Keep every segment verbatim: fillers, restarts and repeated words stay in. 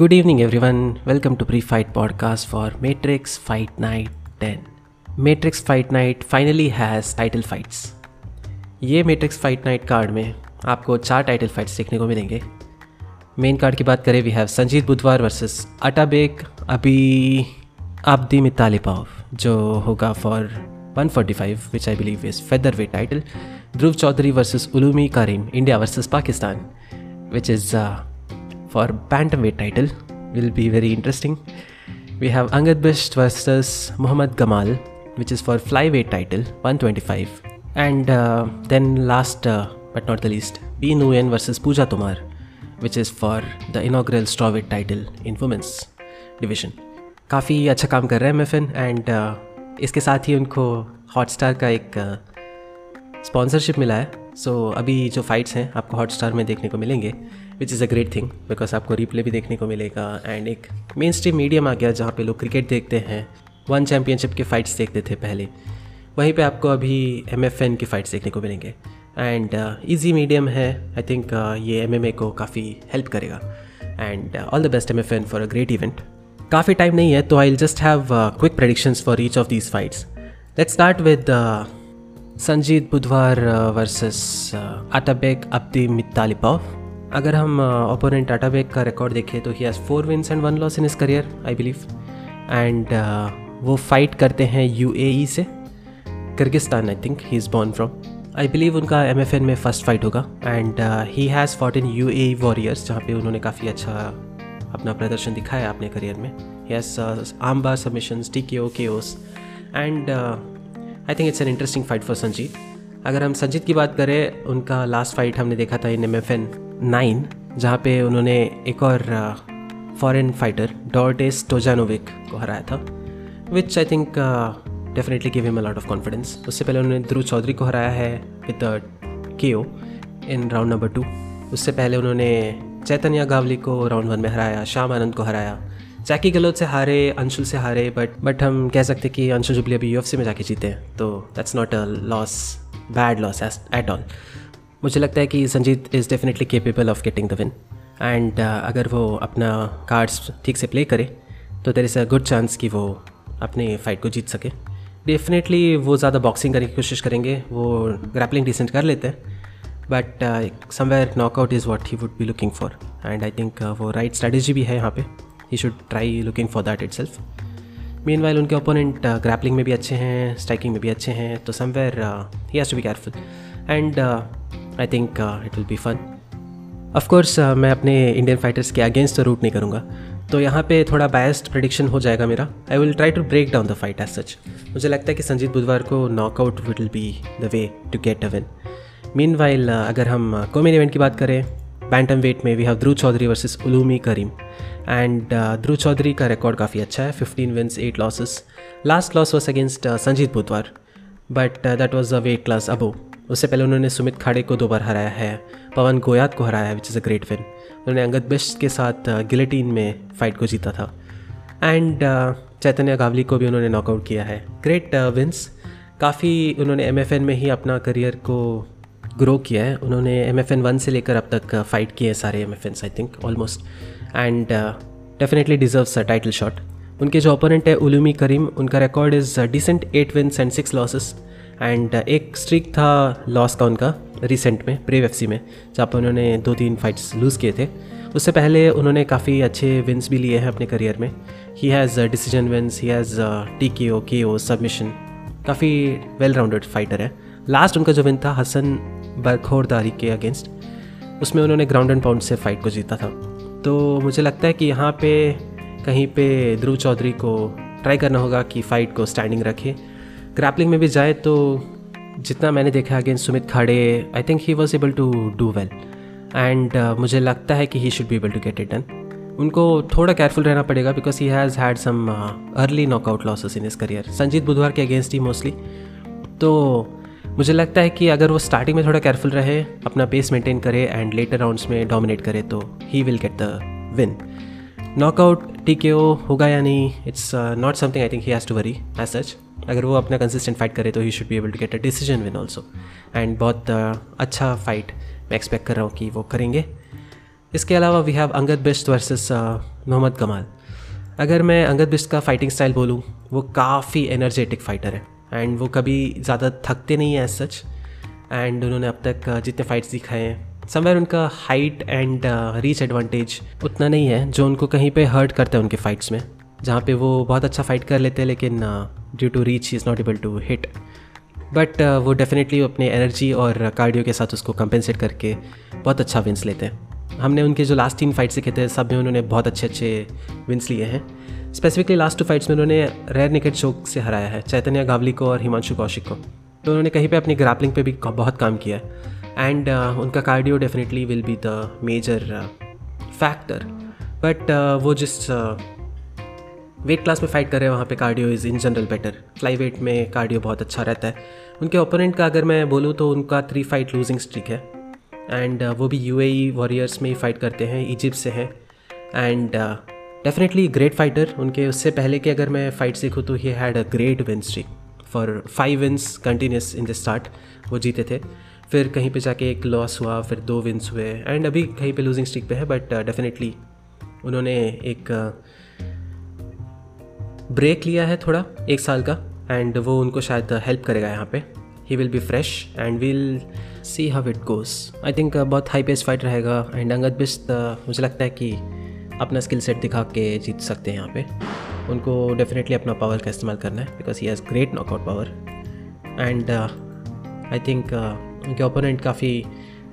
Good evening everyone, welcome to pre-fight podcast for Matrix Fight Night ten. Matrix Fight Night finally has title fights. ये Matrix Fight Night card में आपको चार title fights देखने को मिलेंगे. Main card की बात करें, we have Sanjeev Budhwar versus Atabek अभी आब्दी मितालिपोव जो होगा for one forty five which I believe is featherweight title. Dhruv Chaudhary versus उलूमी Karim India versus Pakistan which is for bantamweight title will be very interesting. We have Angad Bisht versus Muhammad Gamal which is for flyweight title one twenty-five, and uh, then last uh, but not the least Bi Nguyen versus Pooja Tomar which is for the inaugural strawweight title in women's division. काफ़ी अच्छा काम कर रहे हैं M F N, and uh, इसके साथ ही उनको Hotstar का एक स्पॉन्सरशिप uh, मिला है. सो so, अभी जो फाइट्स हैं आपको हॉटस्टार में देखने को मिलेंगे which is a great thing because आपको रिप्ले भी देखने को मिलेगा एंड एक मेन स्ट्रीम मीडियम आ गया जहाँ पे लोग क्रिकेट देखते हैं. वन चैम्पियनशिप के फाइट्स देखते थे पहले, वहीं पे आपको अभी एमएफएन की फ़ाइट्स देखने को मिलेंगे एंड ईजी मीडियम है. आई थिंक uh, ये एमएमए को काफ़ी हेल्प करेगा and all the best MFN for a great event. काफ़ी टाइम नहीं है तो I will just have quick predictions for each of these fights. Let's start with Sanjeev Budhwar versus Atabek अब्दी मितालिपोव. अगर हम ओपोनेंट अटाबेक का रिकॉर्ड देखें तो he has four wins and one loss in his career I believe, and वो fight करते हैं UAE से, Kyrgyzstan I think he is born from. I believe उनका एमएफएन में फर्स्ट फाइट होगा and he has fought in UAE Warriors जहाँ पे उन्होंने काफ़ी अच्छा अपना प्रदर्शन दिखाया अपने करियर में. He has arm bar submissions, TKO, KOs, and I think it's an interesting fight for Sanjeet. अगर हम संजीत की बात करें, उनका लास्ट फाइट हमने देखा था in M F N nine जहाँ पे उन्होंने एक और फॉरेन फाइटर डॉर्टेस टोजानोविक को हराया था which I think definitely give him a lot of confidence. उससे पहले उन्होंने ध्रुव चौधरी को हराया है विद केओ इन राउंड नंबर टू. उससे पहले उन्होंने चैतन्य गावली को राउंड वन में हराया, श्यामानंद को हराया, जैकी गलोत से हारे, अंशुल से हारे, बट बट हम कह सकते कि अंशुल जुबली अभी यूएफसी में जाके जीते हैं तो that's not a loss, bad loss at all. मुझे लगता है कि Sanjeet is definitely capable of getting the win and अगर वो अपना कार्ड्स ठीक से प्ले करे तो there is a good chance कि वो अपने फाइट को जीत सके. डेफिनेटली वो ज़्यादा बॉक्सिंग करने की कोशिश करेंगे, वो ग्रैपलिंग डिसेंट कर लेते हैं but somewhere knockout is what he would be looking for and I think वो राइट स्ट्रैटेजी भी है यहाँ पे. He should try looking for that itself. Meanwhile, उनके opponent uh, grappling में भी अच्छे हैं, striking में भी अच्छे हैं, तो somewhere uh, he has to be careful. And uh, I think uh, it will be fun. Of course, uh, मैं अपने Indian fighters के against तो root नहीं करूँगा, तो यहाँ पे थोड़ा biased prediction हो जाएगा मेरा. I will try to break down the fight as such. मुझे लगता है कि संजीत बुधवार को knockout will be the way to get a win. Meanwhile, uh, अगर हम co-main event की बात करें, बैंटमवेट में we have Dhruv Chaudhary versus उलूमी Karim and Dhruv Chaudhary का रिकॉर्ड काफ़ी अच्छा है, fifteen wins, eight losses. Last loss was against Sanjeev Budhwar but that was a weight class above. उससे पहले उन्होंने सुमित खाड़े को दो बार हराया है, पवन गोयात को हराया है which is a great win. उन्होंने अंगद बिष्ट के साथ गिलेटीन में फाइट को जीता था एंड uh, चैतन्य गावली को भी उन्होंने नॉकआउट किया है. Great wins. काफ़ी उन्होंने एम एफ एन में ही अपना करियर को ग्रो किया है. उन्होंने एम एफ एन वन से लेकर अब तक फाइट किए हैं सारे M F N I think almost, and definitely deserves a title shot. उनके जो ओपोनेंट है उलूमी करीम, उनका record is decent, eight wins and six losses, and एक स्ट्रीक था लॉस का उनका रिसेंट में ब्रेव एफसी में जहाँ पर उन्होंने दो तीन फाइट्स लूज़ किए थे. उससे पहले उन्होंने काफ़ी अच्छे विन्स भी लिए हैं अपने करियर में. He has decision wins, he has T K O, K O, submission. काफ़ी वेल राउंडेड फाइटर है. लास्ट उनका जो विन था हसन बरखोरदारी के अगेंस्ट, उसमें उन्होंने ग्राउंड एंड पाउंड से फाइट को जीता था. तो मुझे लगता है कि यहाँ पे कहीं पे ध्रुव चौधरी को ट्राई करना होगा कि फ़ाइट को स्टैंडिंग रखे. ग्रैपलिंग में भी जाए तो जितना मैंने देखा against Sumit Khade, I think he was able to do well and मुझे लगता है कि he should be able to get it done. उनको थोड़ा केयरफुल रहना पड़ेगा because he has had some early knockout losses in his career, Sanjeet Budhwar के अगेंस्ट ही mostly. तो मुझे लगता है कि अगर वो स्टार्टिंग में थोड़ा केयरफुल रहे, अपना पेस मेंटेन करे एंड लेटर राउंड्स में डोमिनेट करे तो he will get the win. Knockout TKO होगा या नहीं, it's not something I think he has to worry as such. अगर वो अपना कंसिस्टेंट फाइट करे तो ही should be able to get a decision win also, and बहुत uh, अच्छा फाइट मैं एक्सपेक्ट कर रहा हूँ कि वो करेंगे. इसके अलावा we have Angad Bisht versus Mohammad Kamal. अगर मैं अंगद बिष्ट का फाइटिंग स्टाइल बोलूँ, वो काफ़ी एनर्जेटिक फाइटर है एंड वो कभी ज़्यादा थकते नहीं हैं एज सच। एंड उन्होंने अब तक जितने फाइट्स दिखाए हैं, समवेयर उनका हाइट एंड रीच एडवांटेज उतना नहीं है जो उनको कहीं पे हर्ट करता है उनके फाइट्स में, जहाँ पे वो बहुत अच्छा फाइट कर लेते हैं लेकिन due to reach he is not able to hit. But वो डेफिनेटली अपने एनर्जी और कार्डियो के साथ उसको कंपेंसेट करके बहुत अच्छा विंस लेते हैं। हमने उनके जो लास्ट तीन फाइट्स देखे थे, सब में उन्होंने बहुत अच्छे अच्छे विंस लिए हैं। स्पेसिफिकली लास्ट टू फाइट्स में उन्होंने रेयर निकेट चौक से हराया है चैतन्य गावली को और हिमांशु कौशिक को। तो उन्होंने कहीं पे अपनी ग्रैपलिंग पे भी बहुत काम किया है एंड uh, उनका cardio definitely will be the major factor. But वो जिस वेट uh, क्लास में फ़ाइट कर रहे हैं वहाँ पे cardio is in general better. Fly wait में कार्डियो बहुत अच्छा रहता है। उनके ओपोनेंट का अगर मैं बोलूँ तो उनका थ्री फाइट लूजिंग स्ट्रिक है एंड uh, वो भी यूएई वॉरियर्स में ही फाइट करते हैं, इजिप्ट से हैं एंड डेफिनेटली ग्रेट फाइटर। उनके उससे पहले कि अगर मैं फाइट सीखूँ तो ही had a great win streak for five wins continuous in the start. वो जीते थे, फिर कहीं पे जाके एक लॉस हुआ, फिर दो विन्स हुए एंड अभी कहीं पे लूजिंग स्ट्रिक पे है। बट डेफिनेटली uh, उन्होंने एक ब्रेक uh, लिया है थोड़ा, एक साल का, एंड वो उनको शायद हेल्प uh, करेगा यहाँ पे। He will be fresh and will see how it goes. I think बहुत हाई पेस फाइट रहेगा एंड अंगद बिष्ट uh, मुझे लगता है कि अपना स्किल सेट दिखा के जीत सकते हैं यहाँ पे। उनको डेफिनेटली अपना पावर का इस्तेमाल करना है because he has great knockout power and I think उनके ओपोनेंट काफ़ी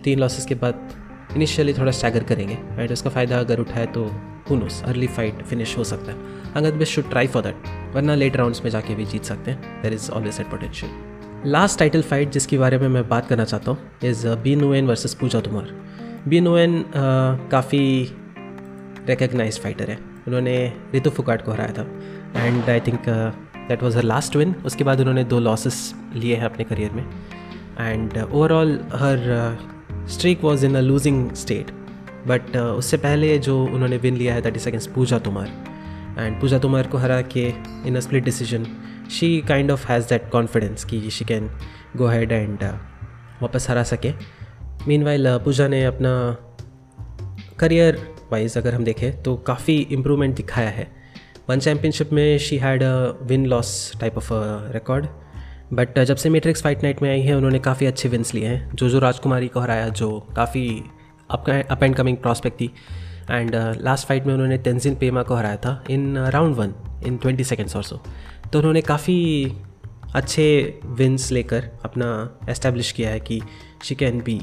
तीन लॉसेस के बाद इनिशियली थोड़ा स्टैगर करेंगे एंड उसका फ़ायदा अगर उठाए तो who knows, early fight finish हो सकता है। Angad Bisht should try for that, वरना लेट राउंड्स में जाके भी जीत सकते हैं। There is always that potential. Last title fight जिसके बारे में मैं बात करना चाहता हूँ इज़ बी नुएन वर्सेस पूजा तोमर। बी नुएन काफ़ी रिकग्नाइज फाइटर है। उन्होंने रितु फोगाट को हराया था and I think that was her last win. उसके बाद उन्होंने दो लॉसेस लिए हैं अपने करियर में and overall her streak was in a losing state. But उससे पहले जो उन्होंने विन लिया है that is against Puja Tomar and पूजा तोमर को हरा के in a split decision she kind of has that confidence कि she can go had and वापस हरा सके। मीनवाइल पूजा ने अपना करियर वाइज अगर हम देखें तो काफ़ी इम्प्रूवमेंट दिखाया है। वन चैम्पियनशिप में she had a win loss type of record, but जब से मैट्रिक्स फाइट नाइट में आई है उन्होंने काफ़ी अच्छे विन्स लिए हैं। जोजो राजकुमारी को हराया जो काफ़ी अप एंड कमिंग प्रॉस्पेक्ट थी एंड लास्ट फाइट में उन्होंने तेंजिन पेमा को हराया था in round one in twenty seconds और सो। तो उन्होंने काफ़ी अच्छे विन्स लेकर अपना एस्टेब्लिश किया है कि she can be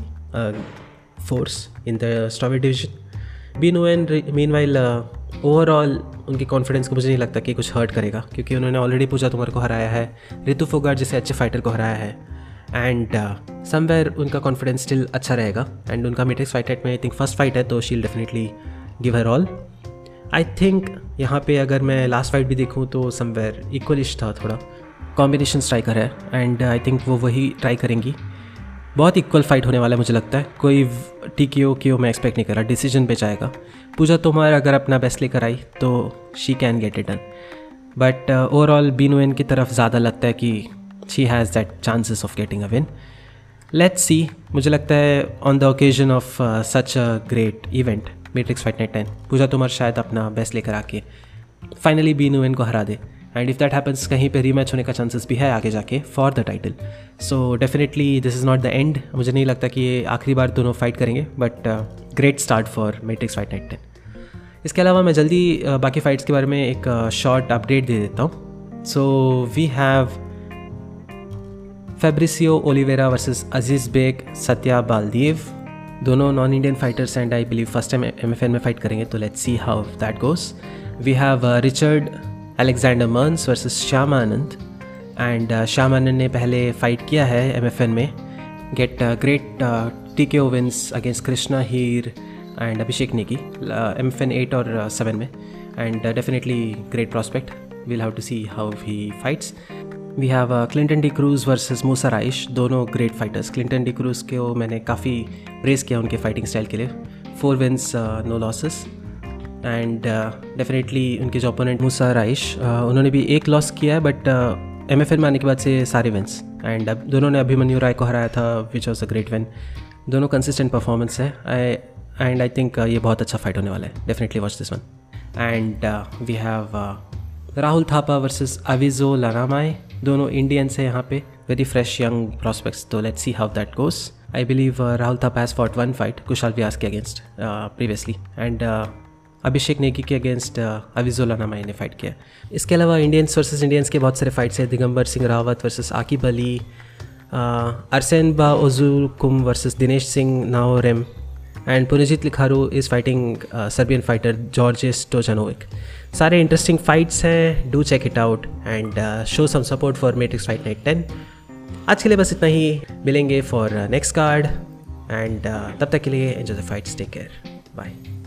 force in the strawweight division. Bi नुएन मीनवाइल ओवरऑल उनके कॉन्फिडेंस को मुझे नहीं लगता कि कुछ हर्ट करेगा, क्योंकि उन्होंने ऑलरेडी पूजा तोमर को हराया है, रितु फोगाट जैसे अच्छे फाइटर को हराया है एंड समवेयर उनका कॉन्फिडेंस स्टिल अच्छा रहेगा एंड उनका मैट्रिक्स फाइट नाइट में आई थिंक फर्स्ट फाइट है तो she will definitely give her all. I think यहाँ पे अगर मैं लास्ट फाइट भी देखूँ तो समवेयर इक्वलिश था, थोड़ा कॉम्बिनेशन स्ट्राइकर है एंड आई थिंक वो वही ट्राई करेंगी। बहुत इक्वल फाइट होने वाला है मुझे लगता है, कोई टी के ओ के ओ मैं एक्सपेक्ट नहीं कर रहा, डिसीजन पे जाएगा। पूजा तोमर अगर अपना बेस्ट लेकर आई तो she can get it done, but overall Bi नुएन की तरफ ज़्यादा लगता है कि she has that chances of getting a win. Let's see, मुझे लगता है on the occasion of such a great event Matrix fight night ten Pooja Tomar शायद अपना बेस्ट लेकर आके फाइनली बी नुएन को हरा दे एंड इफ़ दैट हैपन्स कहीं पे रीमैच होने का चांसेस भी है आगे जाके for the title. So definitely this is not the end, मुझे नहीं लगता कि ये आखिरी बार दोनों फाइट करेंगे, but great start for Matrix fight night ten. इसके अलावा मैं जल्दी uh, बाकी फाइट्स के बारे में एक शॉर्ट uh, अपडेट दे देता हूँ। So we have Fabricio Oliveira versus Aziz bag Satya Baldev, दोनों non Indian fighters and I believe first time M F N में फाइट करेंगे, तो let's see how that goes. We have Richard Alexander Munch versus Shyamanand and Shyamanand ने पहले fight किया है MFN में, gate great TKO wins against Krishna Heer and Abhishek Negi MFN eight और seven में and definitely great prospect. We'll have to see how he fights. We have Clinton D'Cruz versus Musa Raish, दोनों great fighters. Clinton D'Cruz को मैंने काफ़ी प्रेस किया उनके फाइटिंग स्टाइल के लिए, four wins no losses and definitely उनके जो ओपोनेंट मूसा राइश uh, उन्होंने भी एक लॉस किया है बट एम एफ एन में आने के बाद से सारे विन्स एंड अब दोनों ने अभिमन्यु राय को हराया था which was a great win. दोनों कंसिस्टेंट परफॉर्मेंस है एंड आई थिंक ये बहुत अच्छा फाइट होने वाला है, definitely watch this one. and uh, we have uh, Rahul Thapa versus Avizo Lanamai. दोनों इंडियंस हैं यहाँ पे, वेरी फ्रेश यंग प्रॉस्पेक्ट्स, तो let's see how that goes. I believe Rahul Thapa has fought one fight Kushal Vyas के against previously and Abhishek Negi के against अविजो लानामाई ने fight किया. इसके अलावा इंडियंस वर्सेस इंडियंस के बहुत सारे फाइट्स हैं. दिगंबर सिंह रावत वर्सेस आकिब अली, अरसेन बा ओजुकुम versus Dinesh Singh Naorem, and Punjit Likharu is fighting Serbian fighter Georges Tojanovic. सारे इंटरेस्टिंग फाइट्स हैं, do check it out and show some support for Matrix fight night ten. आज के लिए बस इतना ही, मिलेंगे फॉर नेक्स्ट कार्ड एंड तब तक के लिए enjoy the fights, take care, bye.